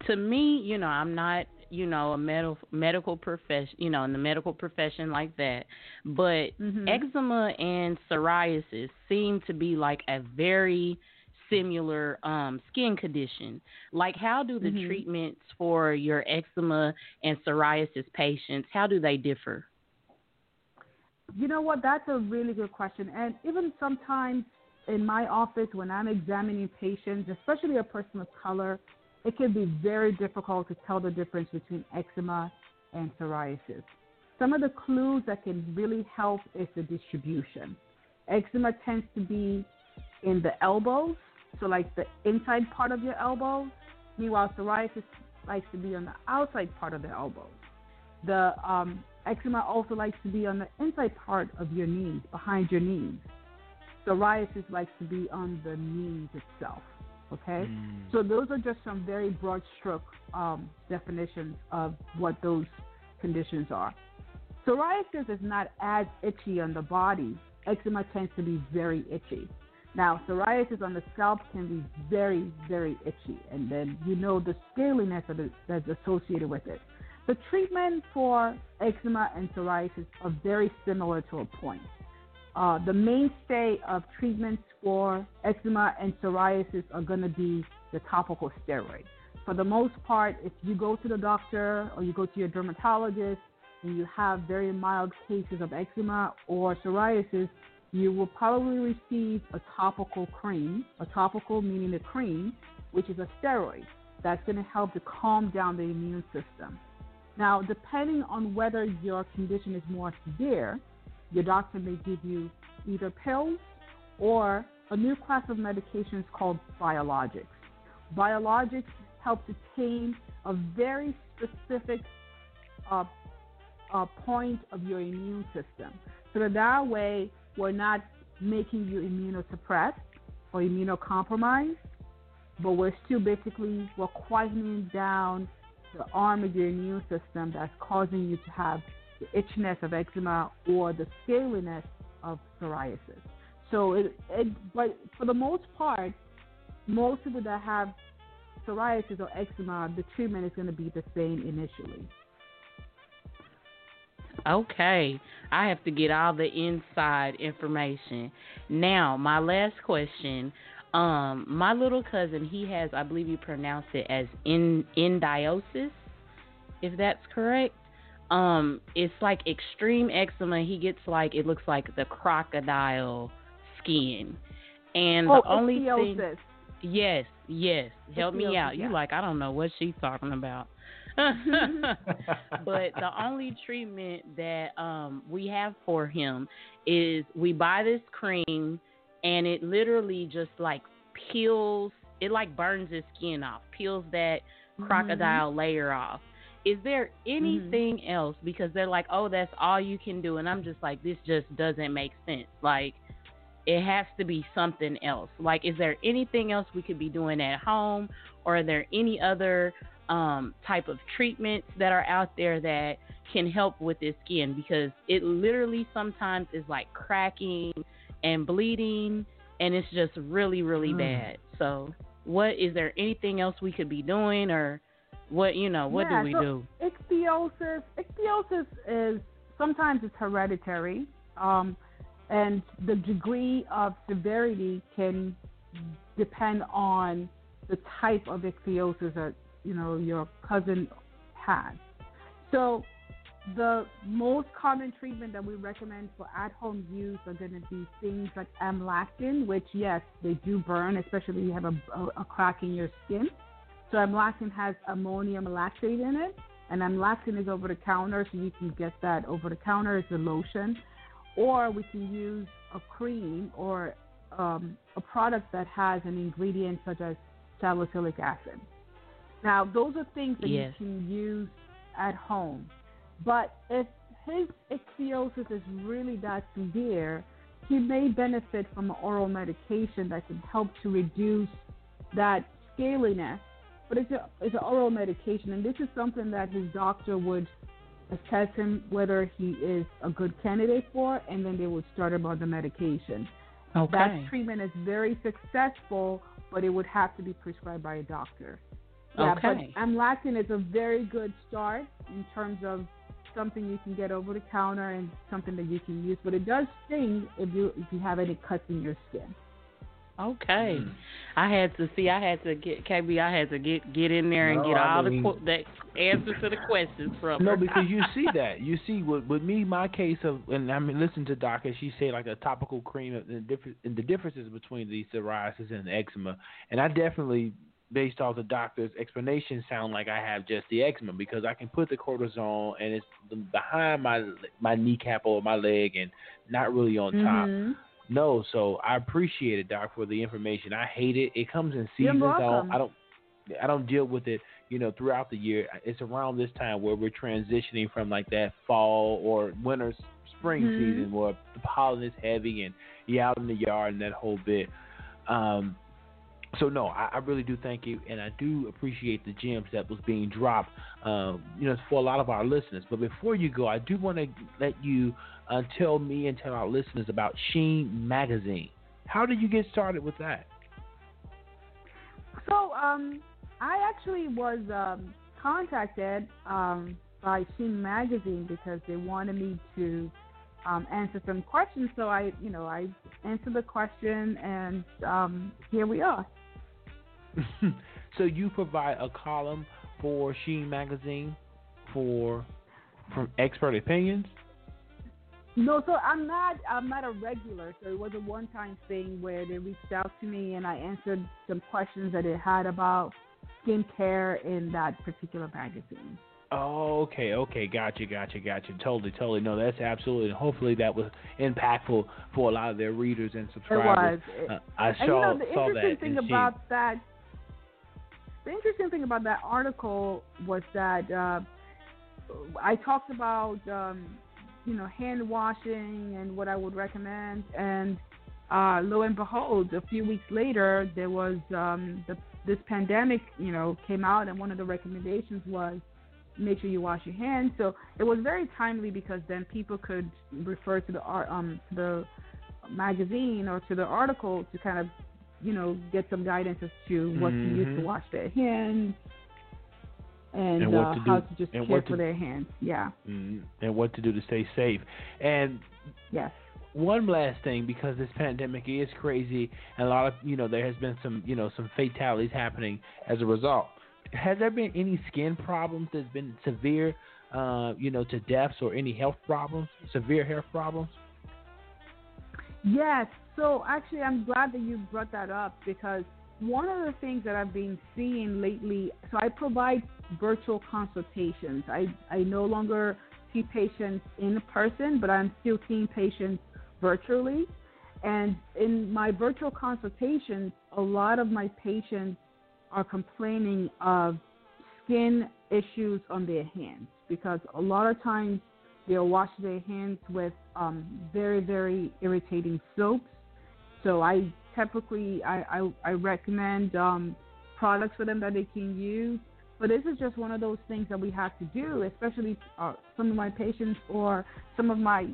to me, you know, I'm not, you know, a medical medical profession, you know, in the medical profession like that, but mm-hmm. eczema and psoriasis seem to be like a very similar um, skin condition. Like, how do the mm-hmm. treatments for your eczema and psoriasis patients, how do they differ? You know what? That's a really good question. And even sometimes in my office when I'm examining patients, especially a person of color, it can be very difficult to tell the difference between eczema and psoriasis. Some of the clues that can really help is the distribution. Eczema tends to be in the elbows, so like the inside part of your elbow. Meanwhile, psoriasis likes to be on the outside part of the elbow. The um, eczema also likes to be on the inside part of your knees, behind your knees. Psoriasis likes to be on the knees itself. Okay? Mm. So those are just some very broad stroke um, definitions of what those conditions are. Psoriasis is not as itchy on the body. Eczema tends to be very itchy. Now, psoriasis on the scalp can be very, very itchy, and then you know the scaliness of it that's associated with it. The treatment for eczema and psoriasis are very similar to a point. Uh, the mainstay of treatments for eczema and psoriasis are going to be the topical steroid. For the most part, if you go to the doctor or you go to your dermatologist and you have very mild cases of eczema or psoriasis, you will probably receive a topical cream, a topical meaning a cream, which is a steroid. That's going to help to calm down the immune system. Now, depending on whether your condition is more severe, your doctor may give you either pills or a new class of medications called biologics. Biologics help to tame a very specific uh, uh, point of your immune system. So that, that way, we're not making you immunosuppressed or immunocompromised, but we're still basically, we're quietening down the arm of your immune system that's causing you to have the itchiness of eczema or the scaliness of psoriasis. So, it, it, but for the most part, most people that have psoriasis or eczema, the treatment is going to be the same initially. Okay, I have to get all the inside information. Now, my last question. Um, my little cousin, he has, I believe you pronounce it as in, endiosis, if that's correct. Um, it's like extreme eczema. He gets like, it looks like the crocodile skin. And oh, the only ichthyosis. thing. Yes, yes. Help ichthyosis, me out. Yeah. You like, I don't know what she's talking about. But the only treatment that um, we have for him is we buy this cream and it literally just like peels, it like burns his skin off, peels that crocodile mm-hmm. layer off. Is there anything mm-hmm. else? Because they're like, oh, that's all you can do. And I'm just like, this just doesn't make sense. Like, it has to be something else. Like, is there anything else we could be doing at home? Or are there any other Um, type of treatments that are out there that can help with this skin, because it literally sometimes is like cracking and bleeding and it's just really, really mm. bad. So what, is there anything else we could be doing, or what, you know, what yeah, do we so do? Ichthyosis, ichthyosis is sometimes it's hereditary um, and the degree of severity can depend on the type of ichthyosis that you know, your cousin has. So the most common treatment that we recommend for at-home use are going to be things like AmLactin, which, yes, they do burn, especially if you have a, a, a crack in your skin. So AmLactin has ammonium lactate in it, and AmLactin is over-the-counter, so you can get that over-the-counter. It's a lotion. Or we can use a cream or um, a product that has an ingredient such as salicylic acid. Now, those are things that yes. you can use at home. But if his ichthyosis is really that severe, he may benefit from an oral medication that can help to reduce that scaliness. But it's, a, it's an oral medication, and this is something that his doctor would assess him whether he is a good candidate for, and then they would start him on the medication. Okay. That treatment is very successful, but it would have to be prescribed by a doctor. Yeah, okay. But AmLactin is a very good start in terms of something you can get over the counter and something that you can use. But it does sting if you if you have any cuts in your skin. Okay, mm. I had to see. I had to get K B. I had to get, get in there and no, get all I mean, the the answers to the questions from. No, her. Because you see that you see with with me my case of and I mean listen to Doc and she said like a topical cream and the differences between the psoriasis and the eczema, and I definitely, based off the doctor's explanation, sound like I have just the eczema because I can put the cortisone and it's behind my my kneecap or my leg and not really on mm-hmm. top. No, so I appreciate it, Doc, for the information. I hate it. It comes in seasons. I don't, I don't I don't deal with it, you know, throughout the year. It's around this time where we're transitioning from like that fall or winter spring mm-hmm. season where the pollen is heavy and you're out in the yard and that whole bit. Um So, no, I, I really do thank you, and I do appreciate the gems that was being dropped, uh, you know, for a lot of our listeners. But before you go, I do want to let you uh, tell me and tell our listeners about Sheen Magazine. How did you get started with that? So, um, I actually was um, contacted um, by Sheen Magazine because they wanted me to Um, answer some questions, so I, you know, I answered the question, and um, here we are. So you provide a column for Sheen Magazine for from expert opinions? No, so I'm not. I'm not a regular. So it was a one-time thing where they reached out to me, and I answered some questions that they had about skincare in that particular magazine. Oh, okay, okay, gotcha, gotcha, gotcha. Totally, totally. No, that's absolutely. Hopefully, that was impactful for a lot of their readers and subscribers. It was. Uh, I and saw, you know, the saw interesting that. Thing about she... that. The interesting thing about that article was that uh, I talked about um, you know, hand washing and what I would recommend, and uh, lo and behold, a few weeks later, there was um, the, this pandemic. You know, came out, and one of the recommendations was, make sure you wash your hands. So it was very timely because then people could refer to the um the magazine or to the article to kind of, you know, get some guidance as to what mm-hmm. to use to wash their hands and, and uh, to how to just care to, for their hands. Yeah. And what to do to stay safe. And yes. One last thing, because this pandemic is crazy, and a lot of, you know, there has been some, you know, some fatalities happening as a result. Has there been any skin problems that's been severe, uh, you know, to deaths or any health problems, severe health problems? Yes. So actually, I'm glad that you brought that up, because one of the things that I've been seeing lately, so I provide virtual consultations. I, I no longer see patients in person, but I'm still seeing patients virtually. And in my virtual consultations, a lot of my patients are complaining of skin issues on their hands, because a lot of times they'll wash their hands with um, very, very irritating soaps. So I typically, I, I, I recommend um, products for them that they can use. But this is just one of those things that we have to do, especially uh, some of my patients or some of my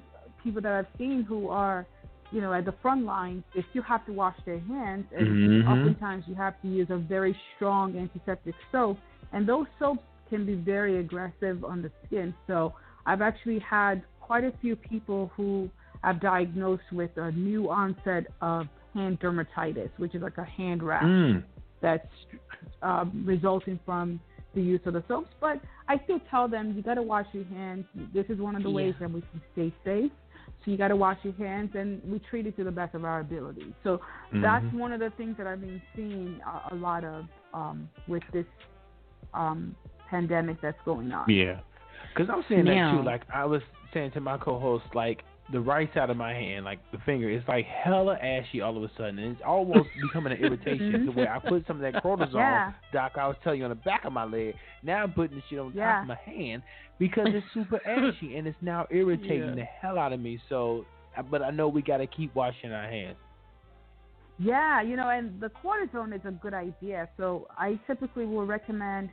people that I've seen who are, you know, at the front line, they still have to wash their hands, and mm-hmm. oftentimes you have to use a very strong antiseptic soap, and those soaps can be very aggressive on the skin. So I've actually had quite a few people who I've diagnosed with a new onset of hand dermatitis, which is like a hand rash mm. that's um, resulting from the use of the soaps. But I still tell them, you got to wash your hands. This is one of the yeah. ways that we can stay safe. So you got to wash your hands, and we treat it to the best of our ability. So mm-hmm. that's one of the things that I've been seeing a, a lot of um, with this um, pandemic that's going on. Yeah, because I'm seeing now, that too. Like I was saying to my co-host, like the right side of my hand, like the finger, it's like hella ashy all of a sudden, and it's almost becoming an irritation. The way I put some of that cortisone, yeah. Doc, I was telling you, on the back of my leg. Now I'm putting this shit on yeah. top of my hand because it's super ashy, and it's now irritating yeah. the hell out of me. So, but I know we got to keep washing our hands. Yeah, you know, and the cortisone is a good idea. So I typically will recommend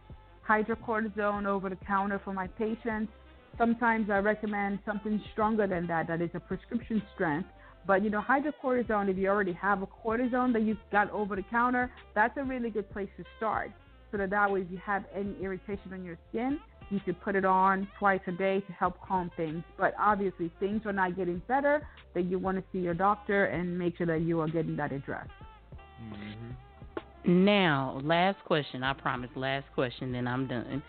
hydrocortisone over the counter for my patients. Sometimes I recommend something stronger than that, that is a prescription strength. But, you know, hydrocortisone, if you already have a cortisone that you've got over the counter, that's a really good place to start. So that, that way, if you have any irritation on your skin, you should put it on twice a day to help calm things. But obviously, things are not getting better, then you want to see your doctor and make sure that you are getting that addressed. Mm-hmm. Now, last question. I promise, last question, then I'm done.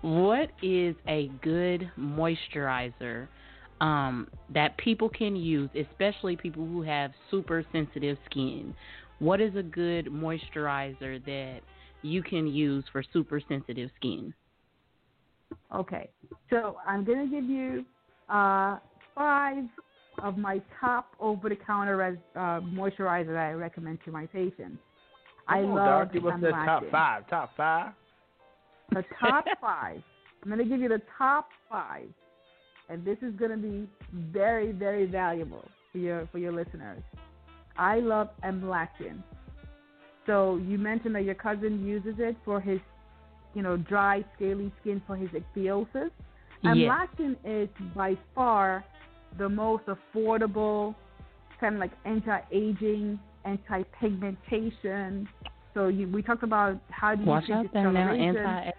What is a good moisturizer um, that people can use, especially people who have super sensitive skin? What is a good moisturizer that you can use for super sensitive skin? Okay, so I'm going to give you uh, five of my top over-the-counter uh, moisturizer that I recommend to my patients. I oh, love AmLactin. Give us the top five. Top five. The top five. I'm going to give you the top five, and this is going to be very, very valuable for your for your listeners. I love AmLactin. So you mentioned that your cousin uses it for his, you know, dry, scaly skin for his ichthyosis. And yes. Lactin is by far the most affordable, kind of like anti-aging, anti-pigmentation. So you, we talked about how do you Watch treat discoloration. Anti-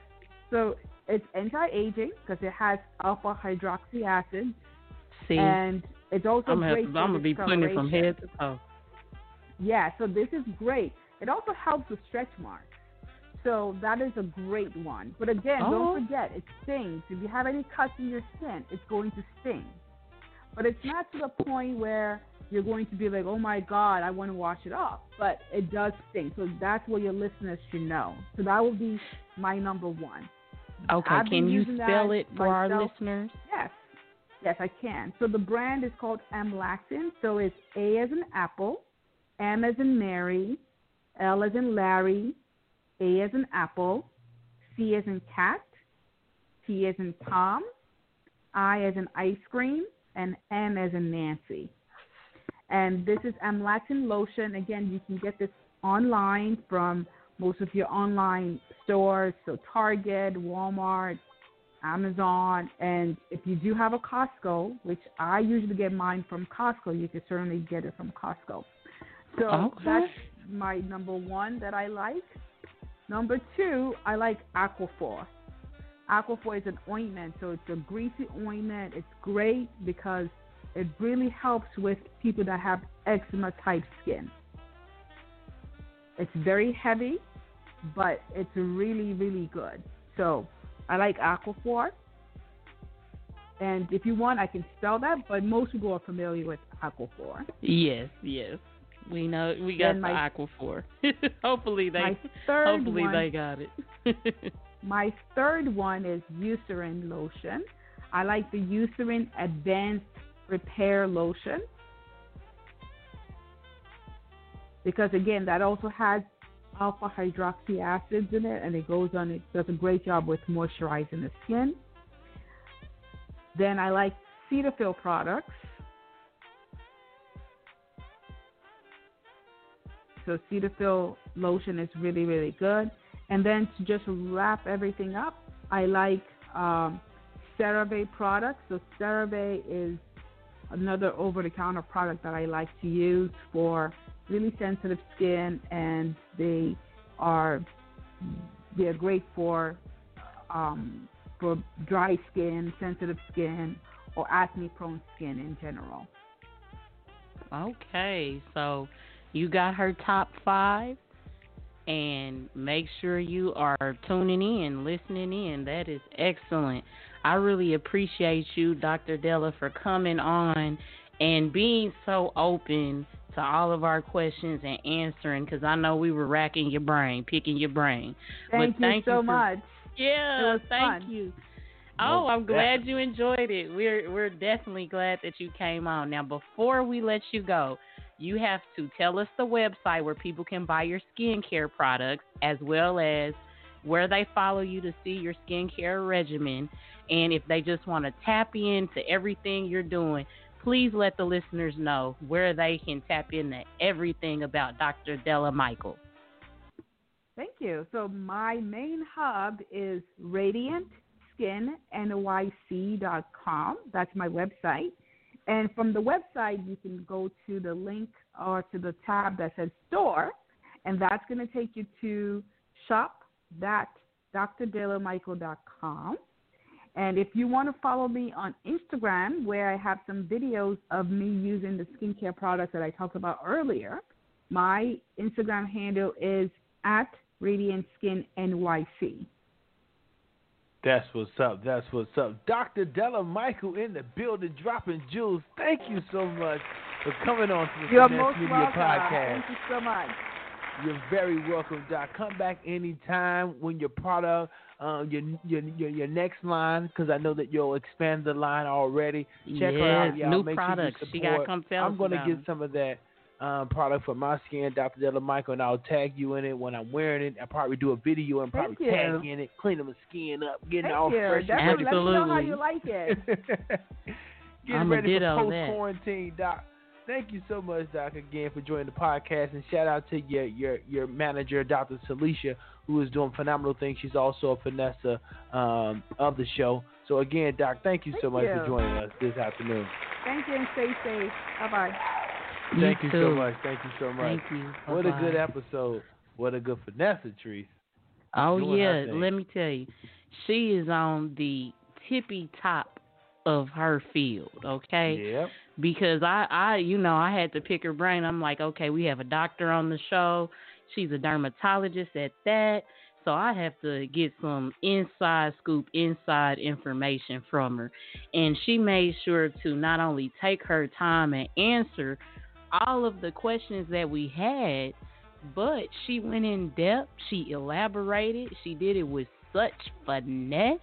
so it's anti-aging because it has alpha hydroxy acid. See, and it's also I'm great have, for I'm gonna be putting it from head to toe. Yeah, so this is great. It also helps with stretch marks. So that is a great one. But again, oh. don't forget, it stings. If you have any cuts in your skin, it's going to sting. But it's not to the point where you're going to be like, oh, my God, I want to wash it off. But it does sting. So that's what your listeners should know. So that will be my number one. Okay, can you spell it for myself. Our listeners? Yes. Yes, I can. So the brand is called AmLactin. So it's A as in apple, M as in Mary, L as in Larry, A as in apple, C as in cat, T as in Tom, I as in ice cream, and N as in Nancy. And this is AmLactin lotion. Again, you can get this online from most of your online stores, so Target, Walmart, Amazon. And if you do have a Costco, which I usually get mine from Costco, you can certainly get it from Costco. So okay. that's my number one that I like. Number two, I like Aquaphor. Aquaphor is an ointment, so it's a greasy ointment. It's great because it really helps with people that have eczema-type skin. It's very heavy, but it's really, really good. So I like Aquaphor. And if you want, I can spell that, but most people are familiar with Aquaphor. Yes, yes. We know we got my, the Aquaphor. hopefully they hopefully one, they got it. My third one is Eucerin lotion. I like the Eucerin Advanced Repair Lotion because again that also has alpha hydroxy acids in it, and it goes on. It does a great job with moisturizing the skin. Then I like Cetaphil products. So Cetaphil lotion is really, really good. And then to just wrap everything up, I like um, CeraVe products. So CeraVe is another over-the-counter product that I like to use for really sensitive skin, and they are they are great for um, for dry skin, sensitive skin, or acne-prone skin in general. Okay, so you got her top five, and make sure you are tuning in, listening in. That is excellent. I really appreciate you, Doctor Dele, for coming on and being so open to all of our questions and answering, because I know we were racking your brain, picking your brain. Thank, you, thank you so for, much. Yeah, thank fun. you. Oh, I'm glad you enjoyed it. We're we're definitely glad that you came on. Now, before we let you go, you have to tell us the website where people can buy your skincare products, as well as where they follow you to see your skincare regimen. And if they just want to tap into everything you're doing, please let the listeners know where they can tap into everything about Doctor Dele Michael. Thank you. So my main hub is radiant skin N Y C dot com. That's my website. And from the website, you can go to the link or to the tab that says store, and that's going to take you to shop dot d r dele michael dot com. And if you want to follow me on Instagram, where I have some videos of me using the skincare products that I talked about earlier, my Instagram handle is at Radiant Skin N Y C. That's what's up. That's what's up. Doctor Dele Michael in the building, dropping jewels. Thank you so much for coming on to the Finesse Media Podcast. Thank you so much. You're very welcome, Doc. Come back anytime when your product, um, your, your your your next line, because I know that you'll expand the line already. Check yes, her out, y'all. New Make products. Sure you she gotta come tell us. I'm gonna them. get some of that um, product for my skin, Doctor Dele Michael, and I'll tag you in it when I'm wearing it. I'll probably do a video and probably Thank tag you. in it, cleaning my skin up, getting Thank all you. fresh. Absolutely. Let me know how you like it. Get ready for post quarantine, Doc. Thank you so much, Doc, again for joining the podcast, and shout out to your your, your manager, Doctor Celicia, who is doing phenomenal things. She's also a finessa um, of the show. So again, Doc, thank you thank so much you. for joining us this afternoon. Thank you, and stay safe. Bye bye. Thank you, you so much. Thank you so much. Thank you. Bye-bye. What a good episode. What a good finesse, Trees. Oh doing yeah, let me tell you, she is on the tippy top of her field, okay? Yep. Because I, I, you know, I had to pick her brain. I'm like, okay, we have a doctor on the show. She's a dermatologist at that. So I have to get some inside scoop, inside information from her. And she made sure to not only take her time and answer all of the questions that we had, but she went in depth. She elaborated. She did it with such finesse.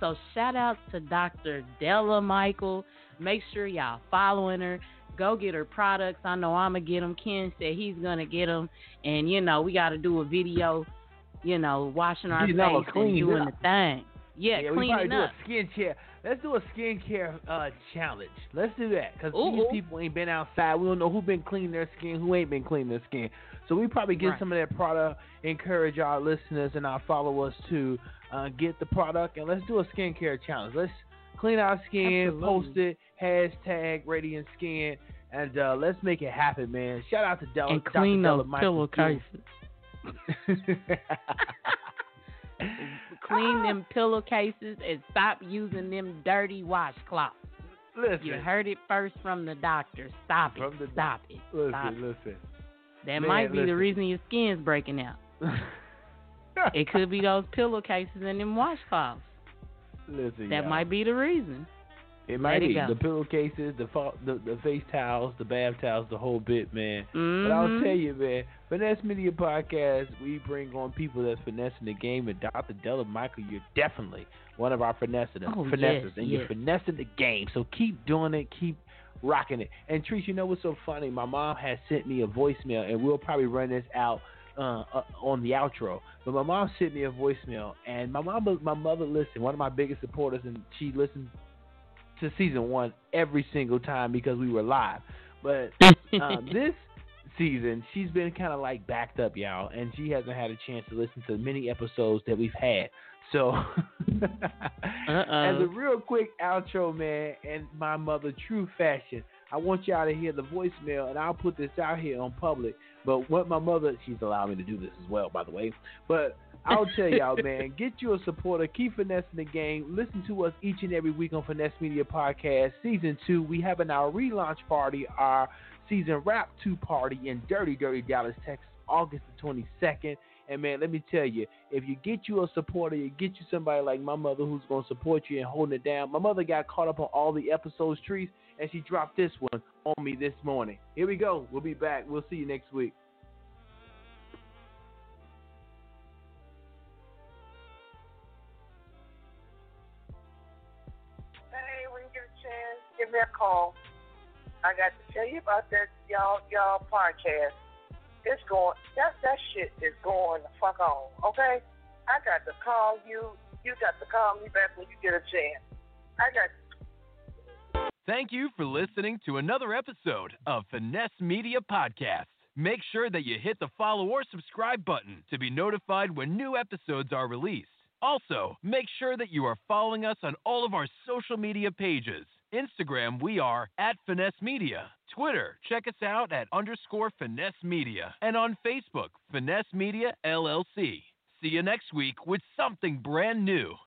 So shout out to Doctor Dele Michael. Make sure y'all following her. Go get her products. I know I'm going to get them. Ken said he's going to get them. And, you know, we got to do a video, you know, washing our you know, face and doing up. the thing. Yeah, yeah cleaning up. Do a skincare. Let's do a skincare uh, challenge. Let's do that. Because these people ain't been outside. We don't know who been cleaning their skin, who ain't been cleaning their skin. So we probably get right. some of that product, encourage our listeners and our followers to uh, get the product. And let's do a skincare challenge. Let's clean our skin, Absolutely. post it, hashtag Radiant Skin, and uh, let's make it happen, man. Shout out to Del- and Doctor Clean Dele Michael. Pillowcases. Clean them pillowcases and stop using them dirty washcloths. Listen. You heard it first from the doctor. Stop from it. The, stop it. Listen, stop it. listen. That man, might be listen. the reason your skin's breaking out. It could be those pillowcases and them washcloths. Listen, that y'all. might be the reason. It might it be go. the pillowcases, the, the the face towels, the bath towels, the whole bit, man. Mm-hmm. But I'll tell you, man, Finesse Media Podcast, we bring on people that's finessing the game. And Doctor Dele Michael, you're definitely one of our finessers, oh, finessers yes, and yes. you're finessing the game. So keep doing it, keep rocking it. And Trees, you know what's so funny? My mom has sent me a voicemail, and we'll probably run this out Uh, uh, on the outro. But my mom sent me a voicemail, and my mom, my mother listened, one of my biggest supporters, and she listened to season one every single time because we were live. But uh, this season, she's been kind of like backed up, y'all, and she hasn't had a chance to listen to many episodes that we've had. So as a real quick outro, man, in my mother true fashion, I want y'all to hear the voicemail, and I'll put this out here on public. But what my mother, she's allowed me to do this as well, by the way. But I'll tell y'all, man, get you a supporter. Keep finessing the game. Listen to us each and every week on Finesse Media Podcast. Season two, we having our relaunch party, our season wrap two party in dirty, dirty Dallas, Texas, August the twenty-second. And, man, let me tell you, if you get you a supporter, you get you somebody like my mother who's going to support you and holding it down. My mother got caught up on all the episodes, Trees, and she dropped this one on me this morning. Here we go. We'll be back. We'll see you next week. Hey, when you get a chance, give me a call. I got to tell you about that y'all y'all podcast. It's going, that, that shit is going the fuck on, okay? I got to call you. You got to call me back when you get a chance. I got to. Thank you for listening to another episode of Finesse Media Podcast. Make sure that you hit the follow or subscribe button to be notified when new episodes are released. Also, make sure that you are following us on all of our social media pages. Instagram, we are at Finesse Media. Twitter, check us out at underscore Finesse Media. And on Facebook, Finesse Media L L C. See you next week with something brand new.